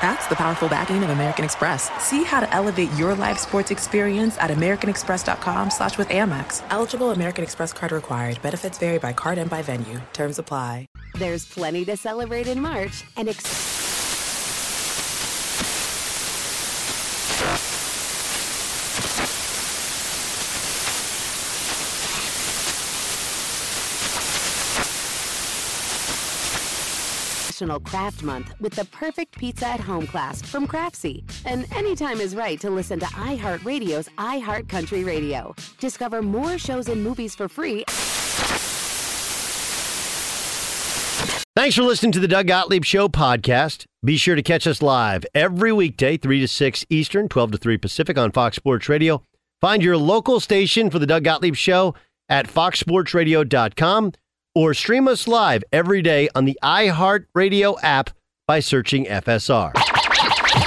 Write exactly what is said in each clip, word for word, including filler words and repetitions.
That's the powerful backing of American Express. See how to elevate your live sports experience at americanexpress.com slash with Amex. Eligible American Express card required. Benefits vary by card and by venue. Terms apply. There's plenty to celebrate in March and ex- Craft Month with the perfect pizza at home class from Craftsy. And anytime is right to listen to iHeartRadio's iHeartCountry Radio. Discover more shows and movies for free. Thanks for listening to the Doug Gottlieb Show podcast. Be sure to catch us live every weekday, three to six Eastern, twelve to three Pacific on Fox Sports Radio. Find your local station for the Doug Gottlieb Show at fox sports radio dot com. Or stream us live every day on the iHeartRadio app by searching F S R. Now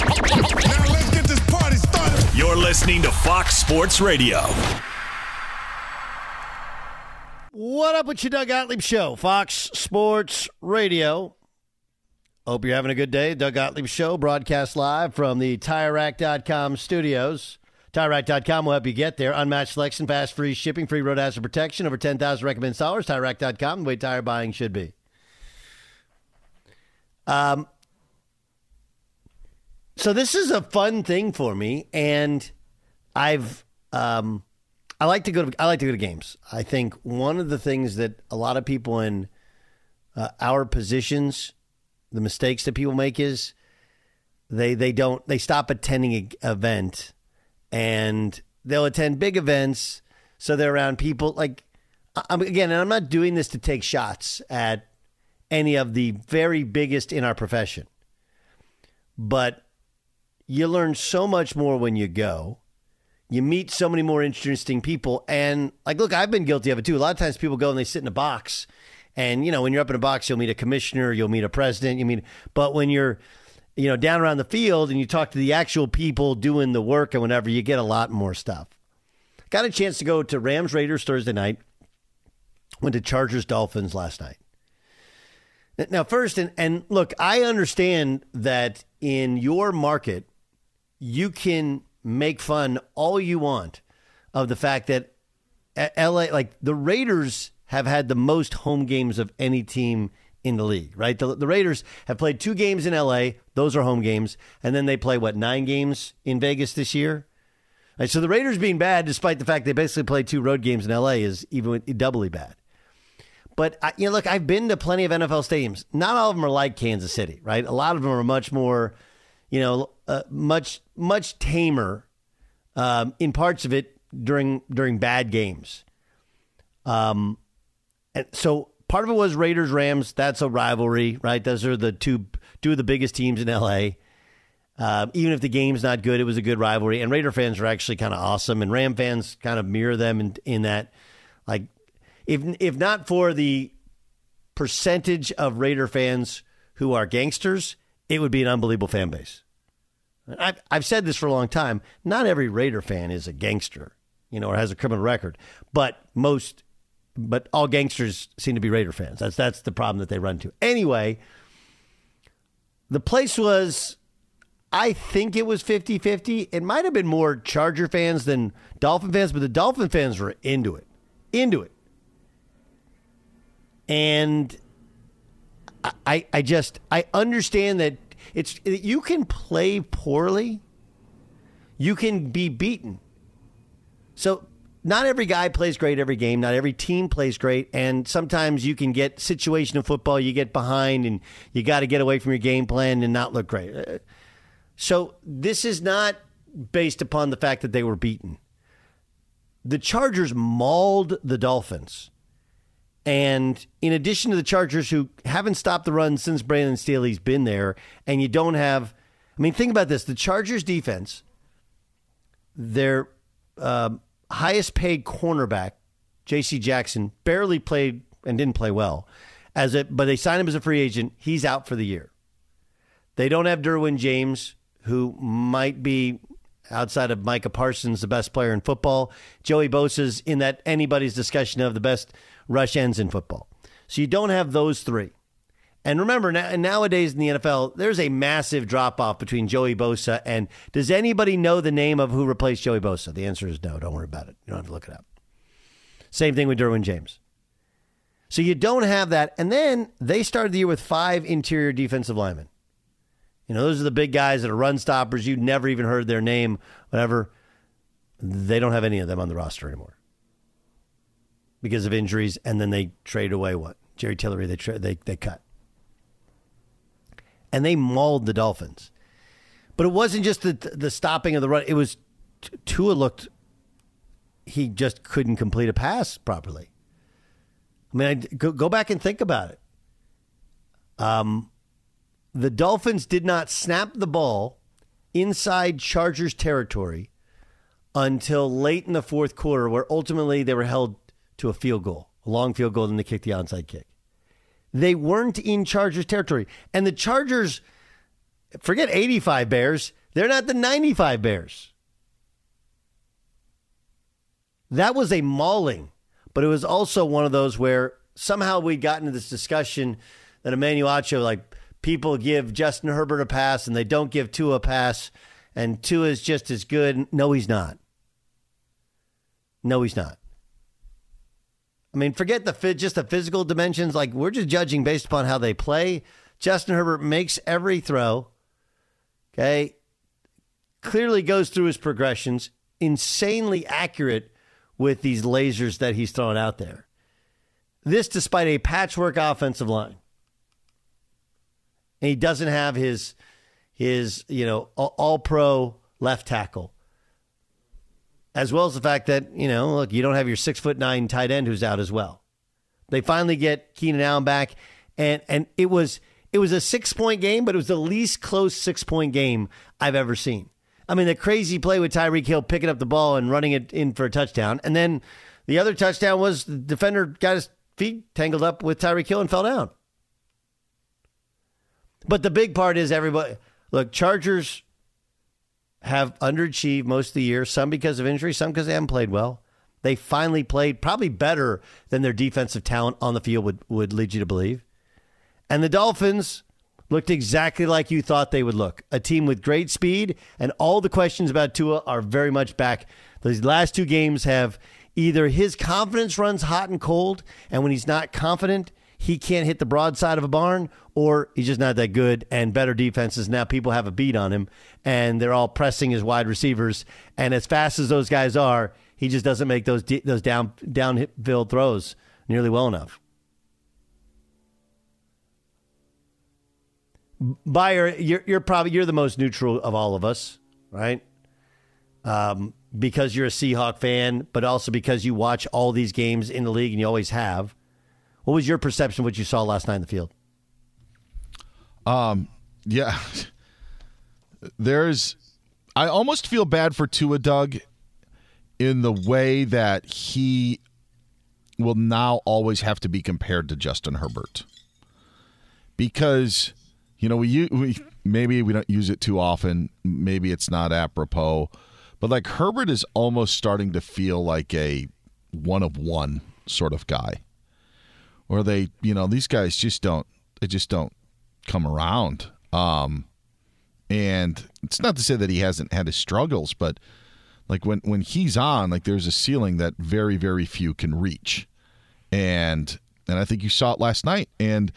let's get this party started. You're listening to Fox Sports Radio. What up with your Doug Gottlieb Show? Fox Sports Radio. Hope you're having a good day. Doug Gottlieb Show broadcast live from the tire rack dot com studios. tire rack dot com will help you get there. Unmatched selection, fast, free shipping, free road hazard protection, over ten thousand recommended sellers. tire rack dot com, the way tire buying should be. Um, so this is a fun thing for me, and I've um, I like to go to I like to go to games. I think one of the things that a lot of people in uh, our positions, the mistakes that people make is they they don't they stop attending an event. And they'll attend big events, so they're around people. Like, I'm, again, and I'm not doing this to take shots at any of the very biggest in our profession. But you learn so much more when you go. You meet so many more interesting people. And, like, look, I've been guilty of it, too. A lot of times people go and they sit in a box. And, you know, when you're up in a box, you'll meet a commissioner, you'll meet a president. You meet, But when you're... you know, down around the field and you talk to the actual people doing the work and whatever, you get a lot more stuff. Got a chance to go to Rams Raiders Thursday night. Went to Chargers Dolphins last night. Now, first, and, and look, I understand that in your market, you can make fun all you want of the fact that L A, like the Raiders have had the most home games of any team in the league, right? The, the Raiders have played two games in L A. Those are home games. And then they play, what, nine games in Vegas this year? Right, so the Raiders being bad, despite the fact they basically played two road games in L A, is even doubly bad. But, I, you know, look, I've been to plenty of N F L stadiums. Not all of them are like Kansas City, right? A lot of them are much more, you know, uh, much, much tamer um, in parts of it during during bad games. Um, and so... part of it was Raiders Rams. That's a rivalry, right? Those are the two two of the biggest teams in L A. Uh, even if the game's not good, it was a good rivalry. And Raider fans are actually kind of awesome, and Ram fans kind of mirror them in, in that. Like, if if not for the percentage of Raider fans who are gangsters, it would be an unbelievable fan base. I've I've said this for a long time. Not every Raider fan is a gangster, you know, or has a criminal record, but most. But all gangsters seem to be Raider fans. That's that's the problem that they run to. Anyway, the place was, I think it was fifty-fifty. It might have been more Charger fans than Dolphin fans, but the Dolphin fans were into it. Into it. And I I just, I understand that it's you can play poorly. You can be beaten. So not every guy plays great every game. Not every team plays great. And sometimes you can get situational football. You get behind and you got to get away from your game plan and not look great. So this is not based upon the fact that they were beaten. The Chargers mauled the Dolphins. And in addition to the Chargers, who haven't stopped the run since Brandon Staley's been there, and you don't have, I mean, think about this. The Chargers defense, their uh, highest paid cornerback, J C Jackson, barely played and didn't play well. As a, but they signed him as a free agent. He's out for the year. They don't have Derwin James, who might be, outside of Micah Parsons, the best player in football. Joey Bosa's in that anybody's discussion of the best rush ends in football. So you don't have those three. And remember, now, nowadays in the N F L, there's a massive drop-off between Joey Bosa and... Does anybody know the name of who replaced Joey Bosa? The answer is no. Don't worry about it. You don't have to look it up. Same thing with Derwin James. So you don't have that. And then they started the year with five interior defensive linemen. You know, those are the big guys that are run stoppers. You never even heard their name, whatever. They don't have any of them on the roster anymore because of injuries. And then they trade away what? Jerry Tillery, they, tra- they, they cut. And they mauled the Dolphins. But it wasn't just the the stopping of the run. It was Tua looked, he just couldn't complete a pass properly. I mean, I, go, go back and think about it. Um. The Dolphins did not snap the ball inside Chargers territory until late in the fourth quarter, where ultimately they were held to a field goal, a long field goal, and they kicked the onside kick. They weren't in Chargers territory. And the Chargers, forget eighty-five Bears, they're not the ninety-five Bears. That was a mauling, but it was also one of those where somehow we'd gotten to this discussion that Emmanuel Acho, like, people give Justin Herbert a pass and they don't give Tua a pass, and Tua is just as good. No, he's not. No, he's not. I mean, forget the just the physical dimensions. Like, we're just judging based upon how they play. Justin Herbert makes every throw. Okay. Clearly goes through his progressions. Insanely accurate with these lasers that he's throwing out there. This despite a patchwork offensive line. And he doesn't have his, his you know, all-pro left tackle. As well as the fact that, you know, look, you don't have your six foot nine tight end who's out as well. They finally get Keenan Allen back. And, and it was it was a six-point game, but it was the least close six-point game I've ever seen. I mean, the crazy play with Tyreek Hill picking up the ball and running it in for a touchdown. And then the other touchdown was the defender got his feet tangled up with Tyreek Hill and fell down. But the big part is everybody, look, Chargers have underachieved most of the year, some because of injury, some because they haven't played well. They finally played probably better than their defensive talent on the field would, would lead you to believe. And the Dolphins looked exactly like you thought they would look. A team with great speed, and all the questions about Tua are very much back. Those last two games have either his confidence runs hot and cold, and when he's not confident, he can't hit the broadside of a barn, or he's just not that good, and better defenses. Now people have a beat on him, and they're all pressing his wide receivers. And as fast as those guys are, he just doesn't make those de- those down downfield throws nearly well enough. Beyer, you're, you're probably you're the most neutral of all of us, right? Um, because you're a Seahawk fan, but also because you watch all these games in the league, and you always have. What was your perception of what you saw last night in the field? Um, yeah. There's I almost feel bad for Tua, Doug, in the way that he will now always have to be compared to Justin Herbert. Because, you know, we, we maybe we don't use it too often, maybe it's not apropos, but like Herbert is almost starting to feel like a one of one sort of guy. Or they, you know, these guys just don't, they just don't come around. Um, And it's not to say that he hasn't had his struggles, but like when, when he's on, like there's a ceiling that very, very few can reach. And and I think you saw it last night. And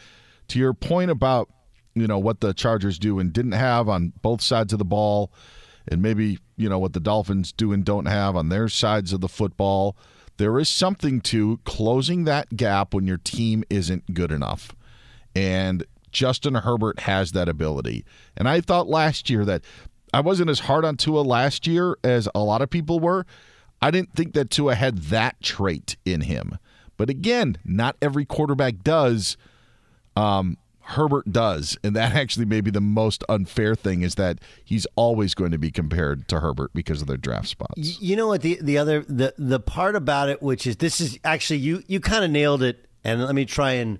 to your point about, you know, what the Chargers do and didn't have on both sides of the ball, and maybe, you know, what the Dolphins do and don't have on their sides of the football, there is something to closing that gap when your team isn't good enough. And Justin Herbert has that ability. And I thought last year that I wasn't as hard on Tua last year as a lot of people were. I didn't think that Tua had that trait in him. But again, not every quarterback does. Um, Herbert does. And that actually may be the most unfair thing, is that he's always going to be compared to Herbert because of their draft spots. You know what? The, the other, the, the part about it, which is, this is actually, you, you kind of nailed it. And let me try and,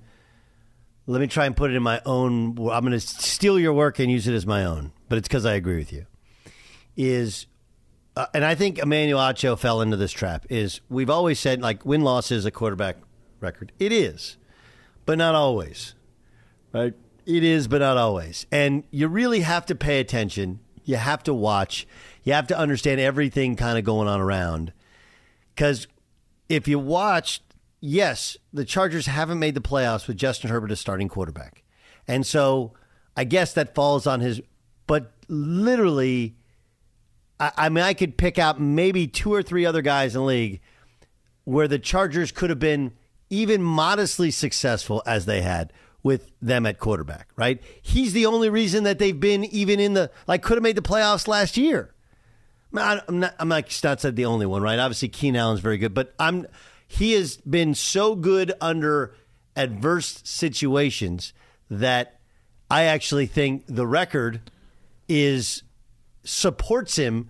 let me try and put it in my own. I'm going to steal your work and use it as my own, but it's because I agree with you. Is, uh, and I think Emmanuel Acho fell into this trap, is we've always said, like, win-loss is a quarterback record. It is, but not always. Right? It is, but not always. And you really have to pay attention. You have to watch. You have to understand everything kind of going on around. Because if you watch, yes, the Chargers haven't made the playoffs with Justin Herbert as starting quarterback. And so I guess that falls on his, but literally, I, I mean, I could pick out maybe two or three other guys in the league where the Chargers could have been even modestly successful as they had with them at quarterback, right? He's the only reason that they've been even in the, like, could have made the playoffs last year. I'm not, I'm not, not said the only one, right? Obviously, Keenan Allen's very good, but I'm, he has been so good under adverse situations that I actually think the record is supports him,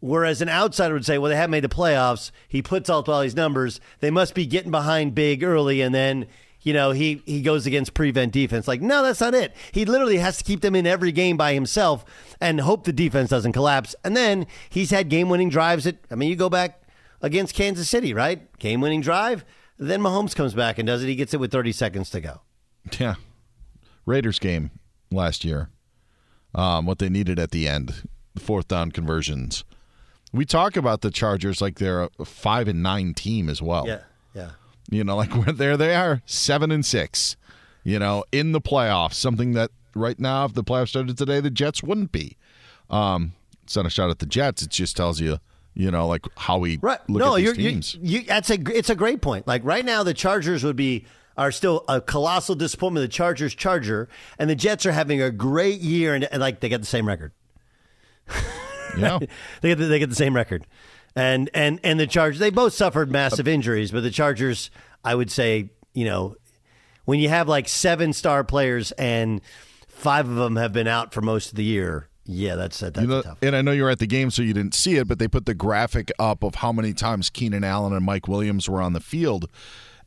whereas an outsider would say, well, they haven't made the playoffs. He puts out all these numbers. They must be getting behind big early, and then, you know, he, he goes against prevent defense. Like, no, that's not it. He literally has to keep them in every game by himself and hope the defense doesn't collapse. And then he's had game-winning drives that, I mean, you go back against Kansas City, right? Game-winning drive. Then Mahomes comes back and does it. He gets it with thirty seconds to go. Yeah. Raiders game last year. Um, what they needed at the end, the fourth down conversions. We talk about the Chargers like they're a five and nine team as well. Yeah, yeah. You know, like where there they are, seven and six. You know, in the playoffs, something that right now, if the playoffs started today, the Jets wouldn't be. Um, it's not a shot at the Jets. It just tells you. You know, like how we right. look no, at these you're, teams. You, you, that's a, it's a great point. Like right now, the Chargers would be are still a colossal disappointment. The Chargers Charger, and the Jets are having a great year, and, and like they got the same record. Yeah, they get the, they get the same record, and and and the Chargers, they both suffered massive injuries, but the Chargers, I would say, you know, when you have like seven star players and five of them have been out for most of the year. Yeah, that's, that's you know, a tough one. And I know you were at the game, so you didn't see it, but they put the graphic up of how many times Keenan Allen and Mike Williams were on the field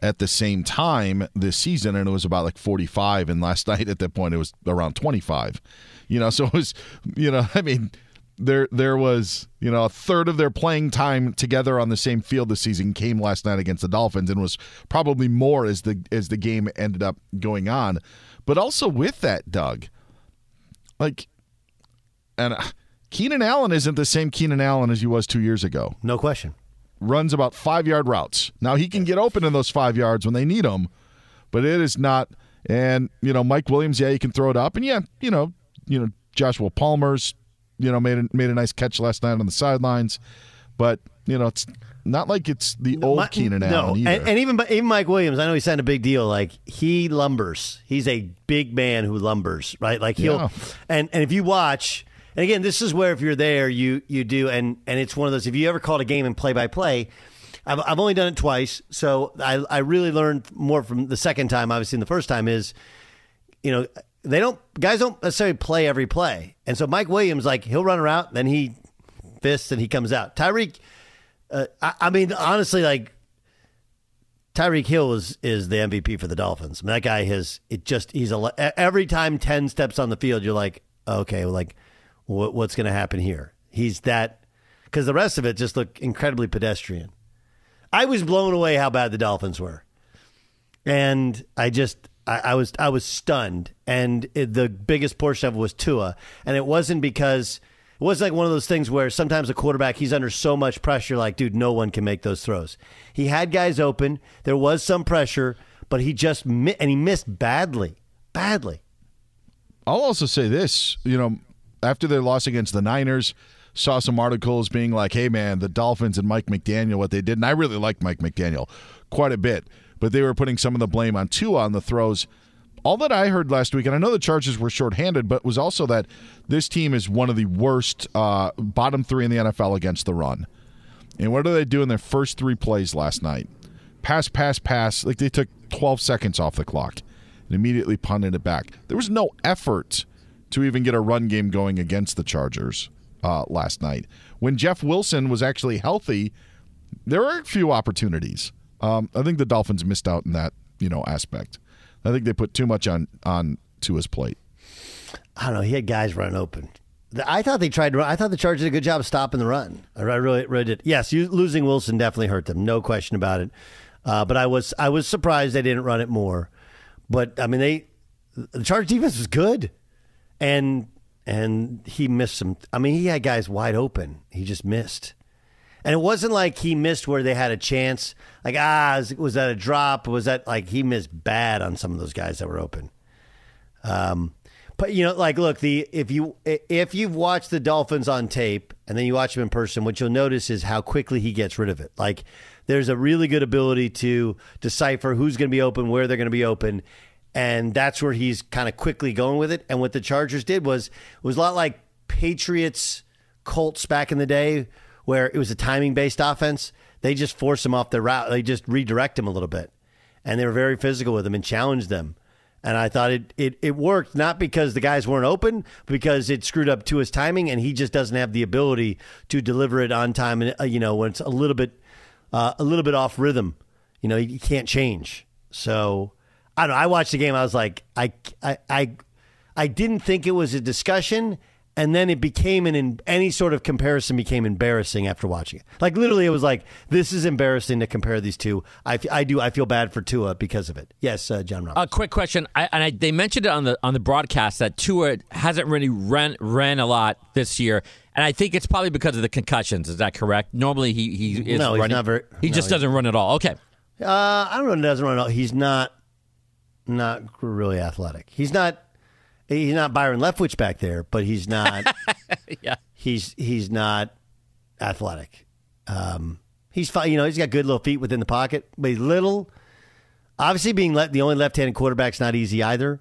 at the same time this season, and it was about like forty-five, and last night at that point it was around twenty-five. You know, so it was, you know, I mean, there there was, you know, a third of their playing time together on the same field this season came last night against the Dolphins, and was probably more as the as the game ended up going on. But also with that, Doug, like, and Keenan Allen isn't the same Keenan Allen as he was two years ago. No question. Runs about five-yard routes. Now, he can get open in those five yards when they need him, but it is not. And, you know, Mike Williams, yeah, he can throw it up. And, yeah, you know, you know, Joshua Palmer's, you know, made a, made a nice catch last night on the sidelines. But, you know, it's not like it's the no, old my, Keenan no. Allen either. And, and even, even Mike Williams, I know he signed a big deal. Like, he lumbers. He's a big man who lumbers, right? Like, he'll yeah. – and, and if you watch – and again, this is where if you're there, you you do, and, and it's one of those, if you ever called a game in play-by-play, I've, I've only done it twice, so I, I really learned more from the second time, obviously, than the first time is, you know, they don't, guys don't necessarily play every play. And so Mike Williams, like, he'll run around, then he fists, and he comes out. Tyreek, uh, I, I mean, honestly, like, Tyreek Hill is, is the M V P for the Dolphins. I mean, that guy has, it just, he's, a, every time ten steps on the field, you're like, okay, well, like, what's going to happen here? He's that, because the rest of it just looked incredibly pedestrian. I was blown away how bad the Dolphins were. And I just, I, I was I was stunned, and it, the biggest portion of it was Tua, and it wasn't because it was like one of those things where sometimes a quarterback, he's under so much pressure, like, dude, no one can make those throws. He had guys open, there was some pressure, but he just mi- and he missed badly, badly. I'll also say this, you know, after their loss against the Niners, saw some articles being like, hey man, the Dolphins and Mike McDaniel, what they did, and I really liked Mike McDaniel quite a bit, but they were putting some of the blame on Tua on the throws. All that I heard last week, and I know the Chargers were shorthanded, but was also that this team is one of the worst uh, bottom three in the N F L against the run. And what did they do in their first three plays last night? Pass, pass, pass. Like, they took twelve seconds off the clock and immediately punted it back. There was no effort to even get a run game going against the Chargers uh, last night. When Jeff Wilson was actually healthy, there were a few opportunities. Um, I think the Dolphins missed out in that, you know, aspect. I think they put too much on, on to his plate. I don't know. He had guys run open. The, I thought they tried to run. I thought the Chargers did a good job of stopping the run. I really, really did. Yes, you, losing Wilson definitely hurt them. No question about it. Uh, but I was I was surprised they didn't run it more. But, I mean, they the Chargers defense was good. And and he missed some. I mean, he had guys wide open. He just missed. And it wasn't like he missed where they had a chance. Like, ah, was that a drop? Was that, like, he missed bad on some of those guys that were open. Um, but, you know, like, look, the if, you, if you've watched the Dolphins on tape and then you watch them in person, what you'll notice is how quickly he gets rid of it. Like, there's a really good ability to decipher who's going to be open, where they're going to be open. And that's where he's kind of quickly going with it. And what the Chargers did was, it was a lot like Patriots, Colts back in the day, where it was a timing-based offense. They just forced them off their route. They just redirect them a little bit. And they were very physical with them and challenged them. And I thought it it, it worked, not because the guys weren't open, but because it screwed up Tua's timing, and he just doesn't have the ability to deliver it on time, and, you know, when it's a little bit uh, a little bit off rhythm. You know, he can't change. So, I don't know. I watched the game. I was like, I, I, I, I didn't think it was a discussion. And then it became an in, any sort of comparison became embarrassing after watching it. Like, literally, it was like, this is embarrassing to compare these two. I, I do I feel bad for Tua because of it. Yes, uh, John Roberts. A uh, quick question, I, and I, they mentioned it on the on the broadcast that Tua hasn't really ran ran a lot this year, and I think it's probably because of the concussions. Is that correct? Normally he he is no, running. He's not very, he no, just doesn't run at all. Okay. Uh, I don't know. He doesn't run at all. He's not not really athletic. He's not. He's not Byron Leftwich back there, but he's not. yeah, he's he's not athletic. Um, he's fine. You know, he's got good little feet within the pocket, but he's little. Obviously, being le- the only left-handed quarterback's not easy either.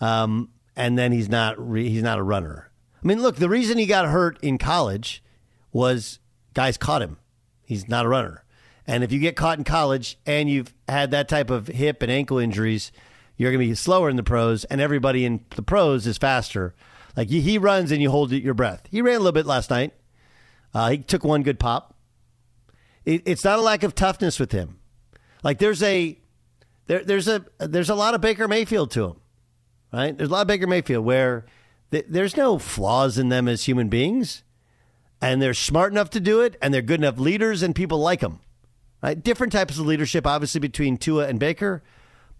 Um, and then he's not re- he's not a runner. I mean, look, the reason he got hurt in college was guys caught him. He's not a runner, and if you get caught in college and you've had that type of hip and ankle injuries, you're going to be slower in the pros, and everybody in the pros is faster. Like, he runs and you hold your breath. He ran a little bit last night. Uh, he took one good pop. It, it's not a lack of toughness with him. Like, there's a there, there's a there's a lot of Baker Mayfield to him, right? There's a lot of Baker Mayfield where th- there's no flaws in them as human beings, and they're smart enough to do it, and they're good enough leaders, and people like them. Right? Different types of leadership, obviously, between Tua and Baker,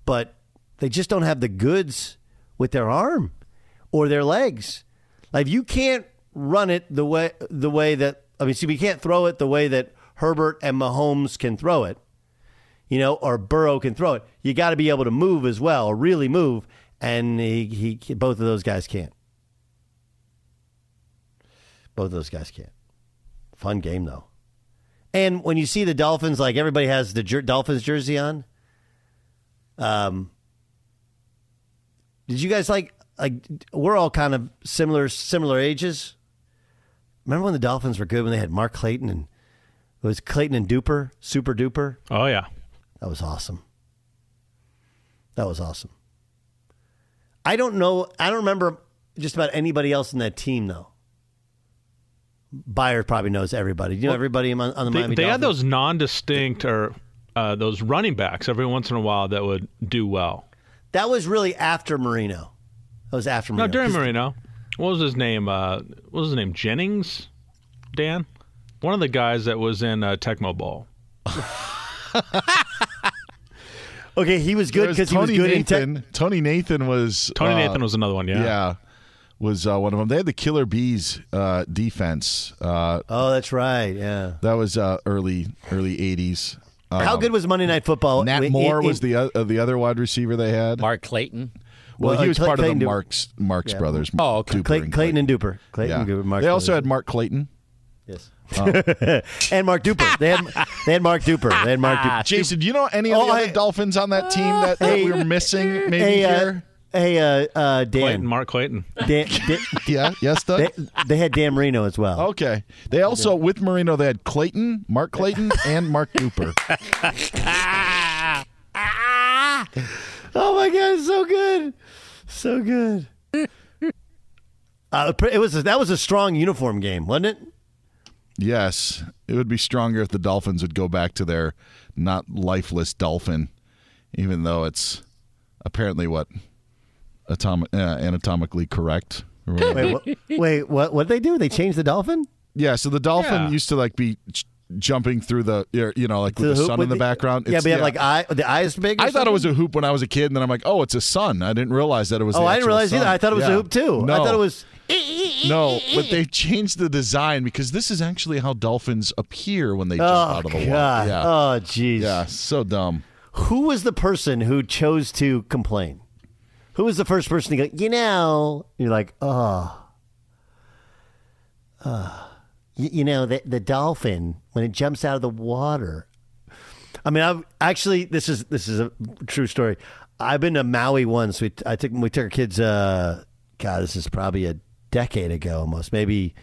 but they just don't have the goods with their arm or their legs. Like, you can't run it the way the way that I mean, see, we can't throw it the way that Herbert and Mahomes can throw it, you know, or Burrow can throw it. You got to be able to move as well, or really move, and he, he both of those guys can't. Both of those guys can't. Fun game though, and when you see the Dolphins, like, everybody has the jer- Dolphins jersey on. Um. Did you guys like, like, we're all kind of similar, similar ages. Remember when the Dolphins were good, when they had Mark Clayton, and it was Clayton and Duper, Super Duper? Oh, yeah. That was awesome. That was awesome. I don't know. I don't remember just about anybody else in that team, though. Beyer probably knows everybody. Do you know well, everybody on, on the they, Miami they Dolphins? They had those non-distinct or uh, those running backs every once in a while that would do well. That was really after Marino. That was after Marino. No, during Marino. What was his name? Uh, what was his name? Jennings? Dan? One of the guys that was in uh, Tecmo Bowl. Okay, he was good because he was good Nathan, in tech. Tony Nathan was Tony uh, Nathan was another one. Yeah, yeah, was uh, one of them. They had the Killer Bees uh, defense. Uh, oh, that's right. Yeah, that was uh, early early eighties. Um, How good was Monday Night Football? Nat Moore it, it, was the uh, the other wide receiver they had. Mark Clayton. Well, well he was Clay, part Clayton of the Marks Marks yeah. brothers. Oh, okay. Clay, and Clayton and Duper. Clayton. Yeah. Goober, Mark they also brothers. had Mark Clayton. Yes. Oh. And Mark Duper. They had they had Mark Duper. They had Mark Duper. Jason, do you know any of oh, the other hey, Dolphins on that team that, that hey, we were missing maybe hey, here? Uh, hey, uh, uh, Dan. Clayton, Mark Clayton. Dan, Dan, yeah, yes, Doug? They, they had Dan Marino as well. Okay. They also, yeah. with Marino, they had Clayton, Mark Clayton, and Mark Duper. Oh, my God. So good. So good. Uh, it was that was a strong uniform game, wasn't it? Yes, it would be stronger if the Dolphins would go back to their not lifeless dolphin, even though it's apparently what atomic uh, anatomically correct. Wait, what, wait, what? What did they do? They changed the dolphin? Yeah, so the dolphin yeah. used to like be ch- jumping through the, you know, like with the, the sun with in the, the background. It's, yeah, but you have yeah. like eye, the eyes big. Or I something? thought it was a hoop when I was a kid, and then I'm like, oh, it's a sun. I didn't realize that it was. Oh, the I didn't realize sun. either. I thought it was yeah. a hoop too. No. I thought it was. No, but they changed the design because this is actually how dolphins appear when they jump oh, out of the water. Yeah. Oh, jeez. Yeah, so dumb. Who was the person who chose to complain? Who was the first person to go, you know, you're like, oh, oh. You, you know, the, the dolphin, when it jumps out of the water. I mean, I've, actually, this is this is a true story. I've been to Maui once. We, I took, we took our kids, uh, God, this is probably a decade ago almost, maybe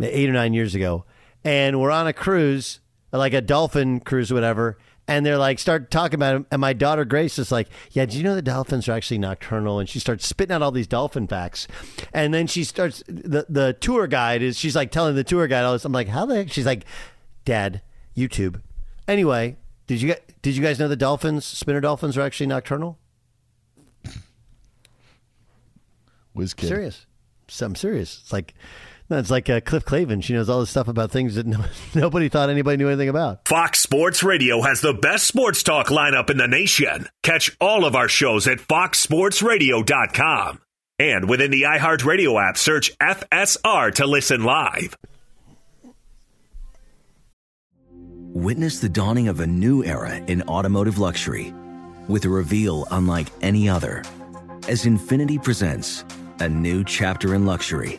eight or nine years ago, and we're on a cruise, like a dolphin cruise or whatever, and they're like, start talking about him, and my daughter Grace is like, yeah, do you know the dolphins are actually nocturnal? And she starts spitting out all these dolphin facts, and then she starts, the, the tour guide is, she's like telling the tour guide all this. I'm like, how the heck? She's like, Dad, YouTube. Anyway, did you, did you guys know the dolphins, spinner dolphins are actually nocturnal? Whiz kid. Serious. So I'm serious. It's like, no, it's like uh, Cliff Clavin. She knows all this stuff about things that no, nobody thought anybody knew anything about. Fox Sports Radio has the best sports talk lineup in the nation. Catch all of our shows at fox sports radio dot com. And within the iHeartRadio app, search F S R to listen live. Witness the dawning of a new era in automotive luxury with a reveal unlike any other as Infiniti presents a new chapter in luxury.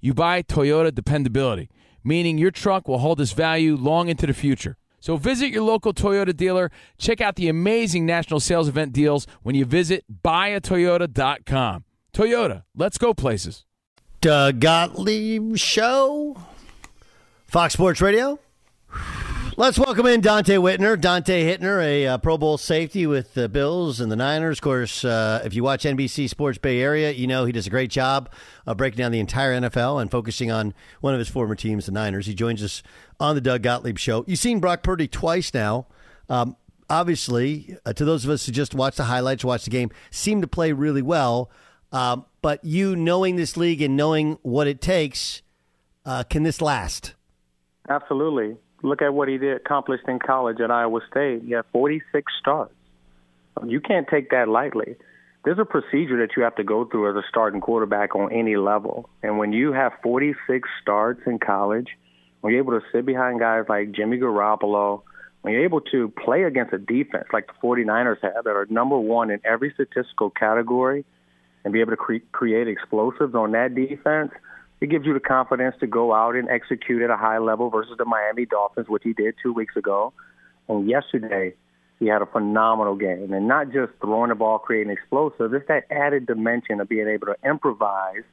you buy Toyota dependability, meaning your truck will hold its value long into the future. So visit your local Toyota dealer. Check out the amazing national sales event deals when you visit buy a toyota dot com. Toyota, let's go places. Doug Gottlieb Show, Fox Sports Radio. Let's welcome in Donte Whitner. Donte Whitner, a uh, Pro Bowl safety with the Bills and the Niners. Of course, uh, if you watch N B C Sports Bay Area, you know he does a great job of breaking down the entire N F L and focusing on one of his former teams, the Niners. He joins us on the Doug Gottlieb Show. You've seen Brock Purdy twice now. Um, obviously, uh, to those of us who just watch the highlights, watch the game, seemed to play really well. Um, but you knowing this league and knowing what it takes, uh, can this last? Absolutely. Look at what he did, accomplished in college at Iowa State. He had forty-six starts. You can't take that lightly. There's a procedure that you have to go through as a starting quarterback on any level. And when you have forty-six starts in college, when you're able to sit behind guys like Jimmy Garoppolo, when you're able to play against a defense like the 49ers have that are number one in every statistical category and be able to cre- create explosives on that defense, it gives you the confidence to go out and execute at a high level versus the Miami Dolphins, which he did two weeks ago. And yesterday, he had a phenomenal game. And not just throwing the ball, creating explosives, it's that added dimension of being able to improvise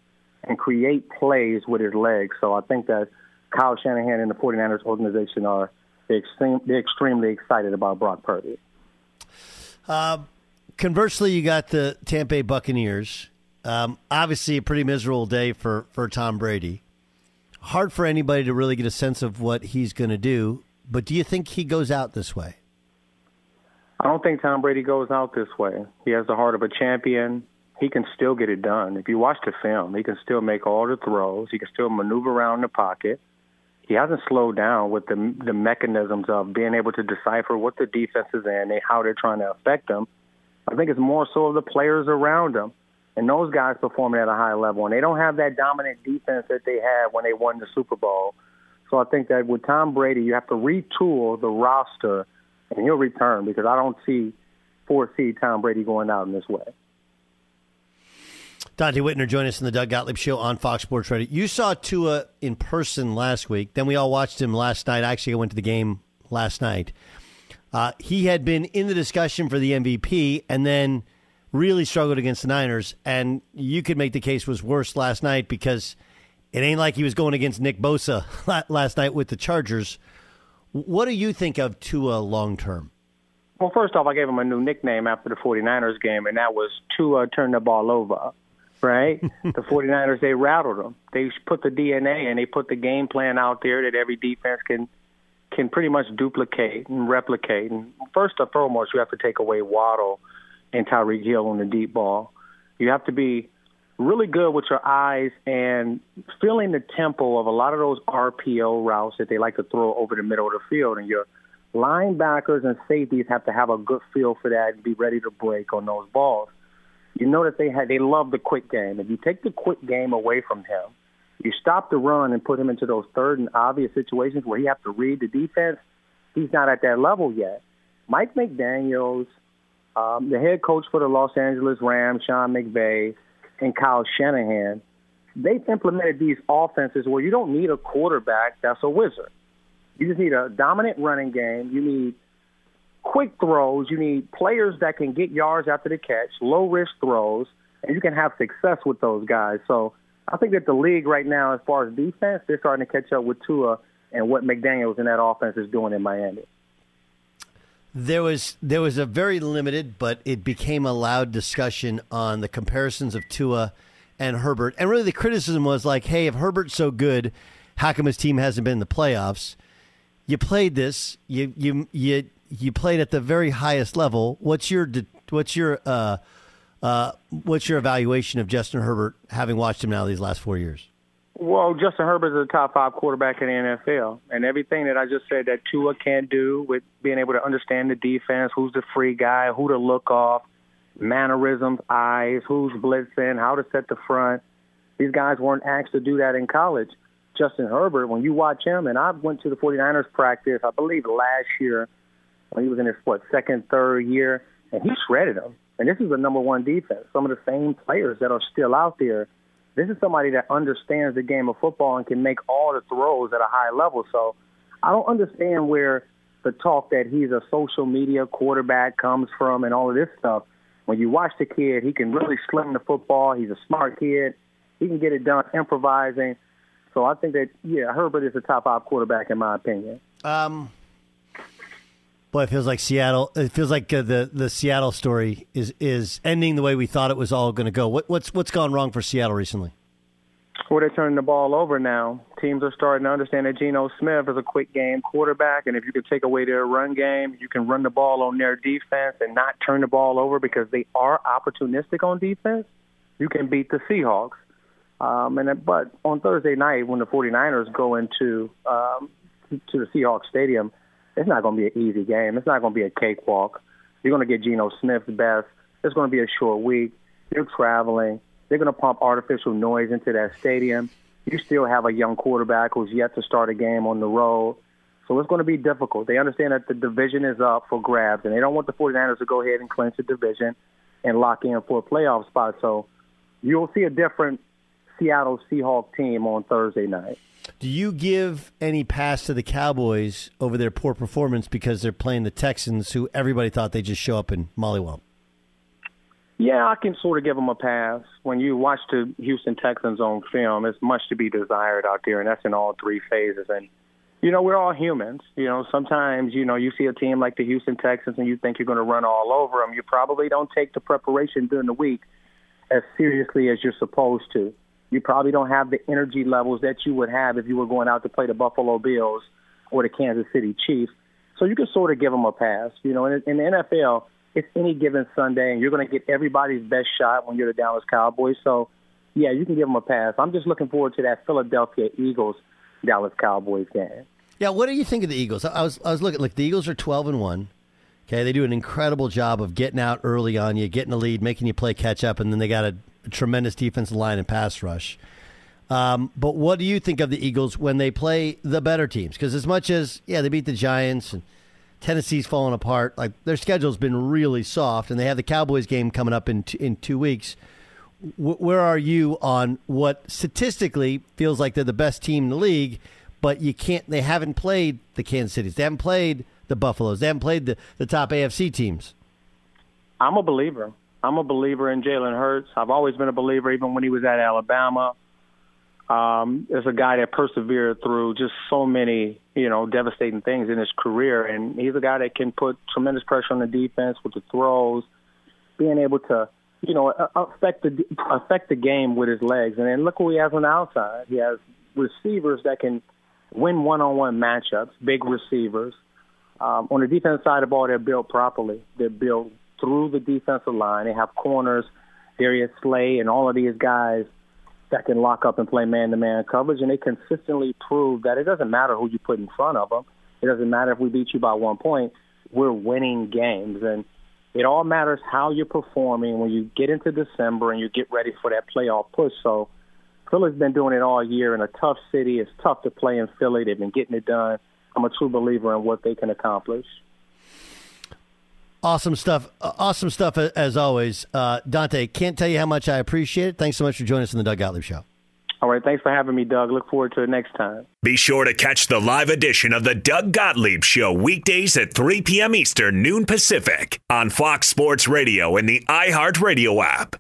and create plays with his legs. So I think that Kyle Shanahan and the 49ers organization are extreme, they're extremely excited about Brock Purdy. Uh, conversely, you got the Tampa Bay Buccaneers. Um, obviously, a pretty miserable day for, for Tom Brady. Hard for anybody to really get a sense of what he's going to do. But do you think he goes out this way? I don't think Tom Brady goes out this way. He has the heart of a champion. He can still get it done. If you watch the film, he can still make all the throws. He can still maneuver around the pocket. He hasn't slowed down with the, the mechanisms of being able to decipher what the defense is in and how they're trying to affect them. I think it's more so of the players around him. And those guys performing at a high level, and they don't have that dominant defense that they had when they won the Super Bowl. So I think that with Tom Brady, you have to retool the roster, and he'll return because I don't see foresee Tom Brady going out in this way. Donte Whitner joined us in the Doug Gottlieb Show on Fox Sports Radio. You saw Tua in person last week. Then we all watched him last night. Actually, I went to the game last night. Uh, he had been in the discussion for the M V P, and then really struggled against the Niners, and you could make the case was worse last night because it ain't like he was going against Nick Bosa last night with the Chargers. What do you think of Tua long-term? Well, first off, I gave him a new nickname after the 49ers game, and that was Tua turned the ball over, right? The 49ers, they rattled him. They put the D N A and they put the game plan out there that every defense can can pretty much duplicate and replicate. And first and foremost, you have to take away Waddle and Tyreek Hill on the deep ball. You have to be really good with your eyes and feeling the tempo of a lot of those R P O routes that they like to throw over the middle of the field. And your linebackers and safeties have to have a good feel for that and be ready to break on those balls. You know that they had, they love the quick game. If you take the quick game away from him, you stop the run and put him into those third and obvious situations where he has to read the defense, he's not at that level yet. Mike McDaniels, Um, the head coach for the Los Angeles Rams, Sean McVay, and Kyle Shanahan, they've implemented these offenses where you don't need a quarterback that's a wizard. You just need a dominant running game. You need quick throws. You need players that can get yards after the catch, low-risk throws, and you can have success with those guys. So I think that the league right now, as far as defense, they're starting to catch up with Tua and what McDaniels and that offense is doing in Miami. There was there was a very limited, but it became a loud discussion on the comparisons of Tua and Herbert. And really the criticism was like, hey, if Herbert's so good, how come his team hasn't been in the playoffs? You played this. You you you you played at the very highest level. What's your what's your uh, uh, what's your evaluation of Justin Herbert having watched him now these last four years? Well, Justin Herbert is a top five quarterback in the N F L. And everything that I just said that Tua can do with being able to understand the defense, who's the free guy, who to look off, mannerisms, eyes, who's blitzing, how to set the front. These guys weren't asked to do that in college. Justin Herbert, when you watch him, and I went to the 49ers practice, I believe last year, when he was in his, what, second, third year, and he shredded them. And this is a number one defense. Some of the same players that are still out there. This is somebody that understands the game of football and can make all the throws at a high level. So I don't understand where the talk that he's a social media quarterback comes from and all of this stuff. When you watch the kid, he can really sling the football. He's a smart kid. He can get it done improvising. So I think that, yeah, Herbert is a top five quarterback in my opinion. Um, boy, it feels like Seattle. It feels like uh, the the Seattle story is is ending the way we thought it was all going to go. What, what's what's gone wrong for Seattle recently? Well, they're turning the ball over now. Teams are starting to understand that Geno Smith is a quick game quarterback, and if you can take away their run game, you can run the ball on their defense and not turn the ball over because they are opportunistic on defense. You can beat the Seahawks. Um, and But on Thursday night, when the 49ers go into um, to the Seahawks Stadium, it's not going to be an easy game. It's not going to be a cakewalk. You're going to get Geno Smith's best. It's going to be a short week. You're traveling. They're going to pump artificial noise into that stadium. You still have a young quarterback who's yet to start a game on the road. So it's going to be difficult. They understand that the division is up for grabs, and they don't want the 49ers to go ahead and clinch the division and lock in for a playoff spot. So you'll see a different Seattle Seahawks team on Thursday night. Do you give any pass to the Cowboys over their poor performance because they're playing the Texans, who everybody thought they'd just show up and mollywomp? Yeah, I can sort of give them a pass. When you watch the Houston Texans on film, it's much to be desired out there, and that's in all three phases. And, you know, we're all humans. You know, sometimes, you know, you see a team like the Houston Texans and you think you're going to run all over them. You probably don't take the preparation during the week as seriously as you're supposed to. You probably don't have the energy levels that you would have if you were going out to play the Buffalo Bills or the Kansas City Chiefs. So you can sort of give them a pass. You know, in, in the N F L, it's any given Sunday, and you're going to get everybody's best shot when you're the Dallas Cowboys. So, yeah, you can give them a pass. I'm just looking forward to that Philadelphia Eagles-Dallas Cowboys game. Yeah, what do you think of the Eagles? I was I was looking. Look, the Eagles are twelve and one. Okay, they do an incredible job of getting out early on you, getting a lead, making you play catch-up, and then they got a – a tremendous defensive line and pass rush. Um, but what do you think of the Eagles when they play the better teams? Because as much as, yeah, they beat the Giants and Tennessee's falling apart, like their schedule's been really soft, and they have the Cowboys game coming up in, t- in two weeks. W- where are you on what statistically feels like they're the best team in the league, but you can't, they haven't played the Kansas Cities. They haven't played the Buffaloes. They haven't played the, the top A F C teams. I'm a believer. I'm a believer in Jalen Hurts. I've always been a believer, even when he was at Alabama. Um, there's a guy that persevered through just so many, you know, devastating things in his career. And he's a guy that can put tremendous pressure on the defense with the throws, being able to, you know, affect the affect the game with his legs. And then look what he has on the outside. He has receivers that can win one-on-one matchups, big receivers. Um, on the defense side of the ball, they're built properly. They're built through the defensive line. They have corners, Darius Slay, and all of these guys that can lock up and play man-to-man coverage, and they consistently prove that it doesn't matter who you put in front of them. It doesn't matter if we beat you by one point. We're winning games, and it all matters how you're performing when you get into December and you get ready for that playoff push. So Philly's been doing it all year in a tough city. It's tough to play in Philly. They've been getting it done. I'm a true believer in what they can accomplish. Awesome stuff. Awesome stuff, as always. Uh, Donte, can't tell you how much I appreciate it. Thanks so much for joining us on the Doug Gottlieb Show. All right. Thanks for having me, Doug. Look forward to it next time. Be sure to catch the live edition of the Doug Gottlieb Show weekdays at three p.m. Eastern, noon Pacific on Fox Sports Radio and the iHeartRadio app.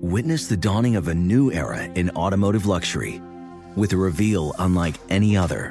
Witness the dawning of a new era in automotive luxury with a reveal unlike any other,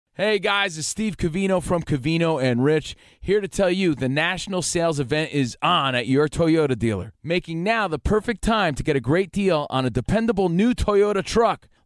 Hey guys, it's Steve Covino from Covino and Rich here to tell you the national sales event is on at your Toyota dealer, making now the perfect time to get a great deal on a dependable new Toyota truck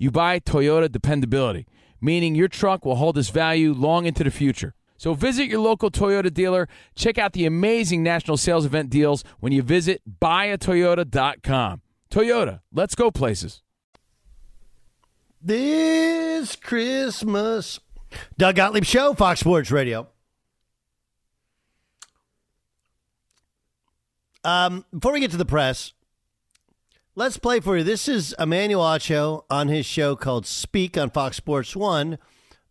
you buy Toyota dependability, meaning your truck will hold its value long into the future. So visit your local Toyota dealer, check out the amazing national sales event deals when you visit buy a toyota dot com. Toyota, let's go places. This Christmas. Doug Gottlieb Show, Fox Sports Radio. Um, before we get to the press, let's play for you. This is Emmanuel Acho on his show called Speak on Fox Sports one,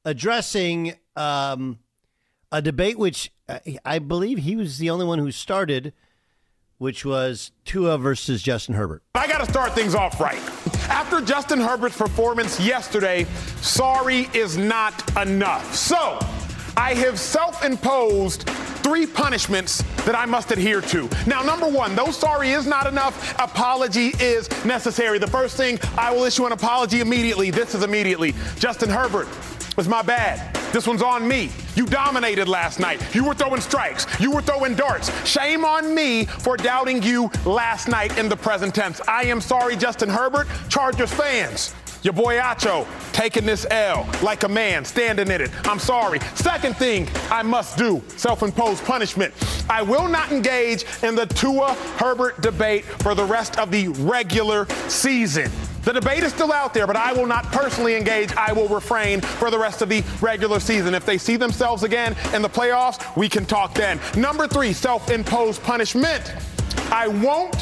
addressing... Um, A debate which I believe he was the only one who started, which was Tua versus Justin Herbert. I got to start things off right. After Justin Herbert's performance yesterday, sorry is not enough. So I have self-imposed three punishments that I must adhere to. Now, number one, though sorry is not enough, apology is necessary. The first thing, I will issue an apology immediately. This is immediately. Justin Herbert, it's my bad. This one's on me. You dominated last night. You were throwing strikes. You were throwing darts. Shame on me for doubting you last night in the present tense. I am sorry, Justin Herbert. Chargers fans, your boy Acho taking this L like a man, standing in it. I'm sorry. Second thing I must do, self-imposed punishment. I will not engage in the Tua Herbert debate for the rest of the regular season. The debate is still out there, but I will not personally engage. I will refrain for the rest of the regular season. If they see themselves again in the playoffs, we can talk then. Number three, self-imposed punishment. I won't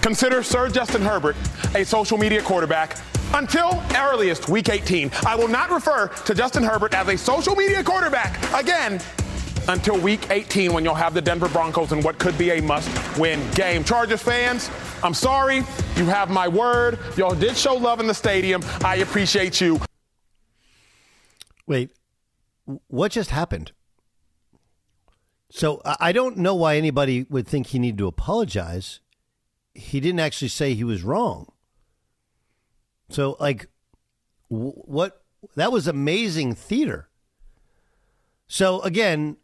consider Sir Justin Herbert a social media quarterback until earliest week eighteen. I will not refer to Justin Herbert as a social media quarterback again until week eighteen, when you'll have the Denver Broncos in what could be a must-win game. Chargers fans, I'm sorry. You have my word. Y'all did show love in the stadium. I appreciate you. Wait, what just happened? So I don't know why anybody would think he needed to apologize. He didn't actually say he was wrong. So, like, what? That was amazing theater. So, again,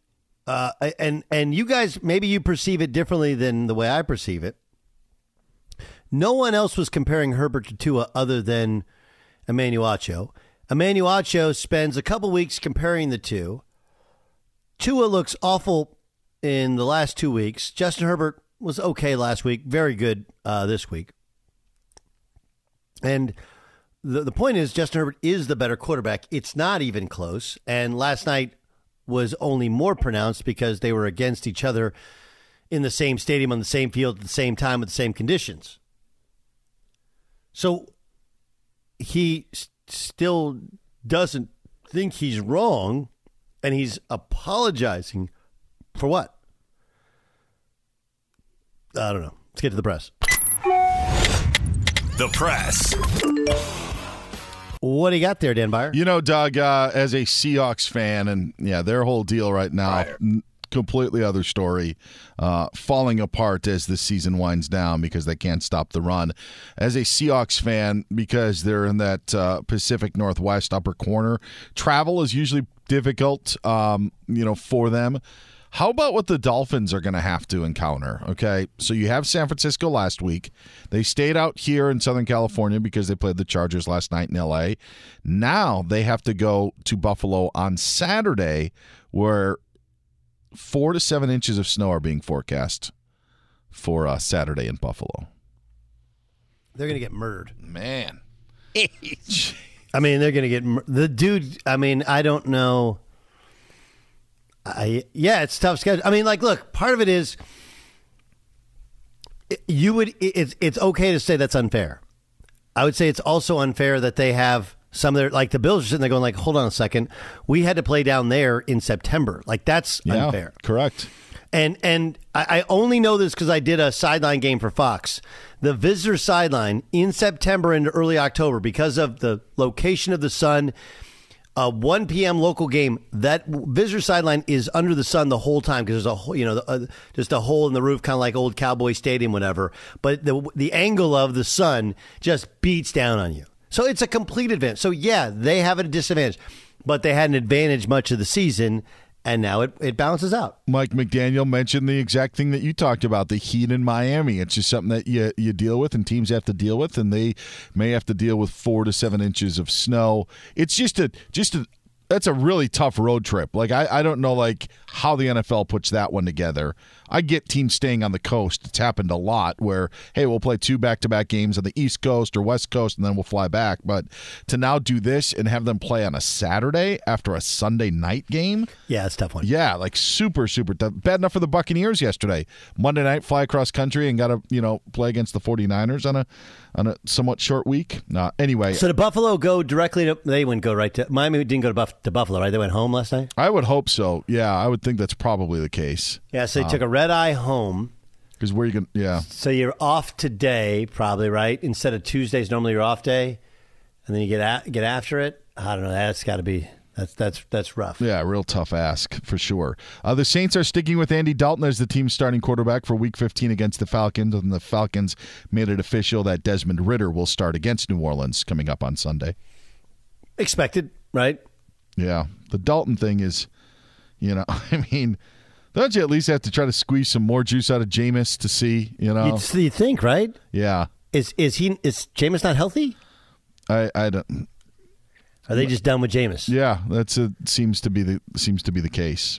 uh, and and you guys, maybe you perceive it differently than the way I perceive it. No one else was comparing Herbert to Tua other than Emmanuel Acho. Emmanuel Acho spends a couple weeks comparing the two. Tua looks awful in the last two weeks. Justin Herbert was okay last week, very good uh, this week. And the, the point is Justin Herbert is the better quarterback. It's not even close. And last night was only more pronounced because they were against each other in the same stadium, on the same field, at the same time, with the same conditions. So he s- still doesn't think he's wrong, and he's apologizing for what? I don't know. Let's get to the press. The press. What do you got there, Dan Beyer? You know, Doug, uh, as a Seahawks fan, and yeah, their whole deal right now, n- completely other story, uh, falling apart as the season winds down because they can't stop the run. As a Seahawks fan, because they're in that uh, Pacific Northwest upper corner, travel is usually difficult, um, you know, for them. How about what the Dolphins are going to have to encounter, okay? So you have San Francisco last week. They stayed out here in Southern California because they played the Chargers last night in L A. Now they have to go to Buffalo on Saturday, where four to seven inches of snow are being forecast for uh, Saturday in Buffalo. They're going to get murdered. Man. I mean, they're going to get mur- – the dude – I mean, I don't know – I, yeah, it's tough schedule. I mean, like, look, part of it is you would it's it's okay to say that's unfair. I would say it's also unfair that they have some of their, like, the Bills are sitting there going, like, hold on a second, we had to play down there in September. Like, that's yeah, unfair. Correct. And and I, I only know this because I did a sideline game for Fox. The visitor sideline in September into early October, because of the location of the sun. A one p.m. local game, that visitor sideline is under the sun the whole time because there's a, you know, uh, just a hole in the roof, kind of like old Cowboy Stadium, whatever. But the the angle of the sun just beats down on you. So it's a complete advantage. So, yeah, they have a disadvantage, but they had an advantage much of the season, and now it, it balances out. Mike McDaniel mentioned the exact thing that you talked about, the heat in Miami. It's just something that you, you deal with and teams have to deal with, and they may have to deal with four to seven inches of snow. It's just a just a that's a really tough road trip. Like, I, I don't know, like, how the N F L puts that one together. I get teams staying on the coast. It's happened a lot where, hey, we'll play two back-to-back games on the East Coast or West Coast, and then we'll fly back. But to now do this and have them play on a Saturday after a Sunday night game? Yeah, it's a tough one. Yeah, like, super, super tough. Bad enough for the Buccaneers yesterday. Monday night, fly across country and got to, you know, play against the 49ers on a on a somewhat short week. Uh, anyway. So did Buffalo go directly to – they wouldn't go right to – Miami didn't go to Buffalo. To Buffalo, right? They went home last night? I would hope so. Yeah, I would think that's probably the case. Yeah, so they um, took a red eye home. Because where you going? Yeah. So you're off today, probably, right? Instead of Tuesdays, normally your off day, and then you get a- get after it. I don't know. That's got to be. That's that's that's rough. Yeah, real tough ask for sure. Uh, the Saints are sticking with Andy Dalton as the team's starting quarterback for Week fifteen against the Falcons, and the Falcons made it official that Desmond Ridder will start against New Orleans coming up on Sunday. Expected, right? Yeah, the Dalton thing is, you know, I mean, don't you at least have to try to squeeze some more juice out of Jameis to see, you know? You'd, you think, right? Yeah. Is is he is Jameis not healthy? I, I don't. Are they just done with Jameis? Yeah, that's a, seems to be the seems to be the case.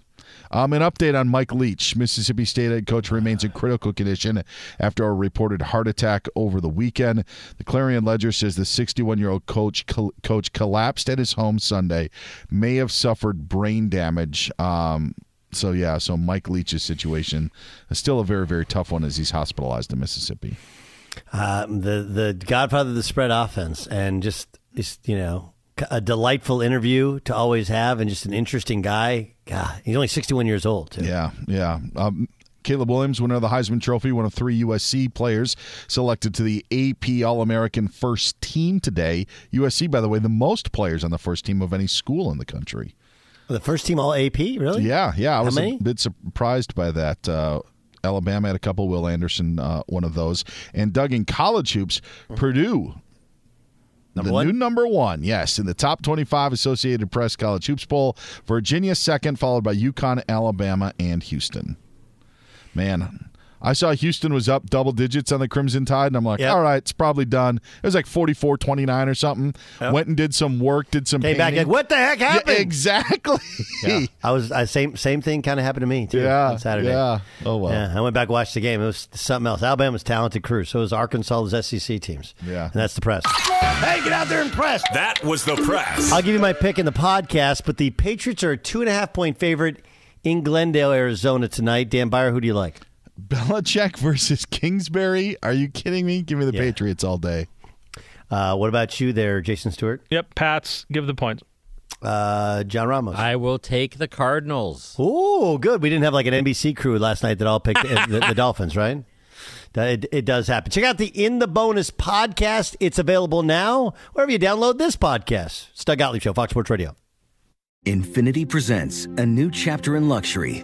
Um, an update on Mike Leach. Mississippi State head coach remains in critical condition after a reported heart attack over the weekend. The Clarion Ledger says the sixty-one-year-old coach co- coach collapsed at his home Sunday, may have suffered brain damage. Um, so, yeah, so Mike Leach's situation is still a very, very tough one as he's hospitalized in Mississippi. Uh, the, the godfather of the spread offense, and just, just you know, a delightful interview to always have, and just an interesting guy. God, he's only sixty-one years old, too. Yeah, yeah. Um, Caleb Williams, winner of the Heisman Trophy, one of three U S C players selected to the A P All-American first team today. U S C, by the way, the most players on the first team of any school in the country. The first team All-A P, really? Yeah, yeah. I How was many? a bit surprised by that. Uh, Alabama had a couple. Will Anderson, uh, one of those. And Doug, in college hoops, mm-hmm. Purdue. Number the one? new number one, yes, in the top twenty-five Associated Press College Hoops Poll. Virginia second, followed by UConn, Alabama, and Houston. Man, I saw Houston was up double digits on the Crimson Tide, and I'm like, yep. all right, it's probably done. It was like forty-four twenty-nine or something. Yep. Went and did some work, did some Came painting. Back, like, what the heck happened? Yeah, exactly. Yeah. I was I, same same thing kind of happened to me, too, yeah, on Saturday. Yeah. Oh, well. Yeah, I went back and watched the game. It was something else. Alabama's talented crew. So was Arkansas's S E C teams. Yeah. And that's the Press. Hey, get out there and press. That was the Press. I'll give you my pick in the podcast, but the Patriots are a two-and-a-half-point favorite in Glendale, Arizona tonight. Dan Beyer, who do you like? Belichick versus Kingsbury. Are you kidding me? Give me the yeah. Patriots all day. Uh, what about you there, Jason Stewart? Yep, Pats. Give the points. Uh, John Ramos. I will take the Cardinals. Oh, good. We didn't have like an N B C crew last night that all picked the, the, the Dolphins, right? It, it does happen. Check out the In the Bonus podcast. It's available now wherever you download this podcast. It's Doug Gottlieb Show, Fox Sports Radio. Infiniti presents a new chapter in luxury,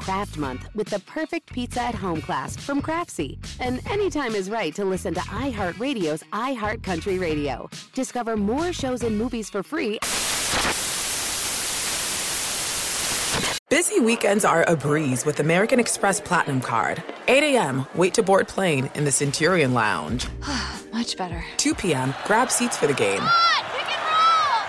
Craft Month with the perfect pizza at home class from Craftsy. And anytime is right to listen to iHeartRadio's iHeartCountry Radio. Discover more shows and movies for free. Busy weekends are a breeze with American Express Platinum Card. eight a.m., wait to board plane in the Centurion Lounge. Much better. two p.m., grab seats for the game.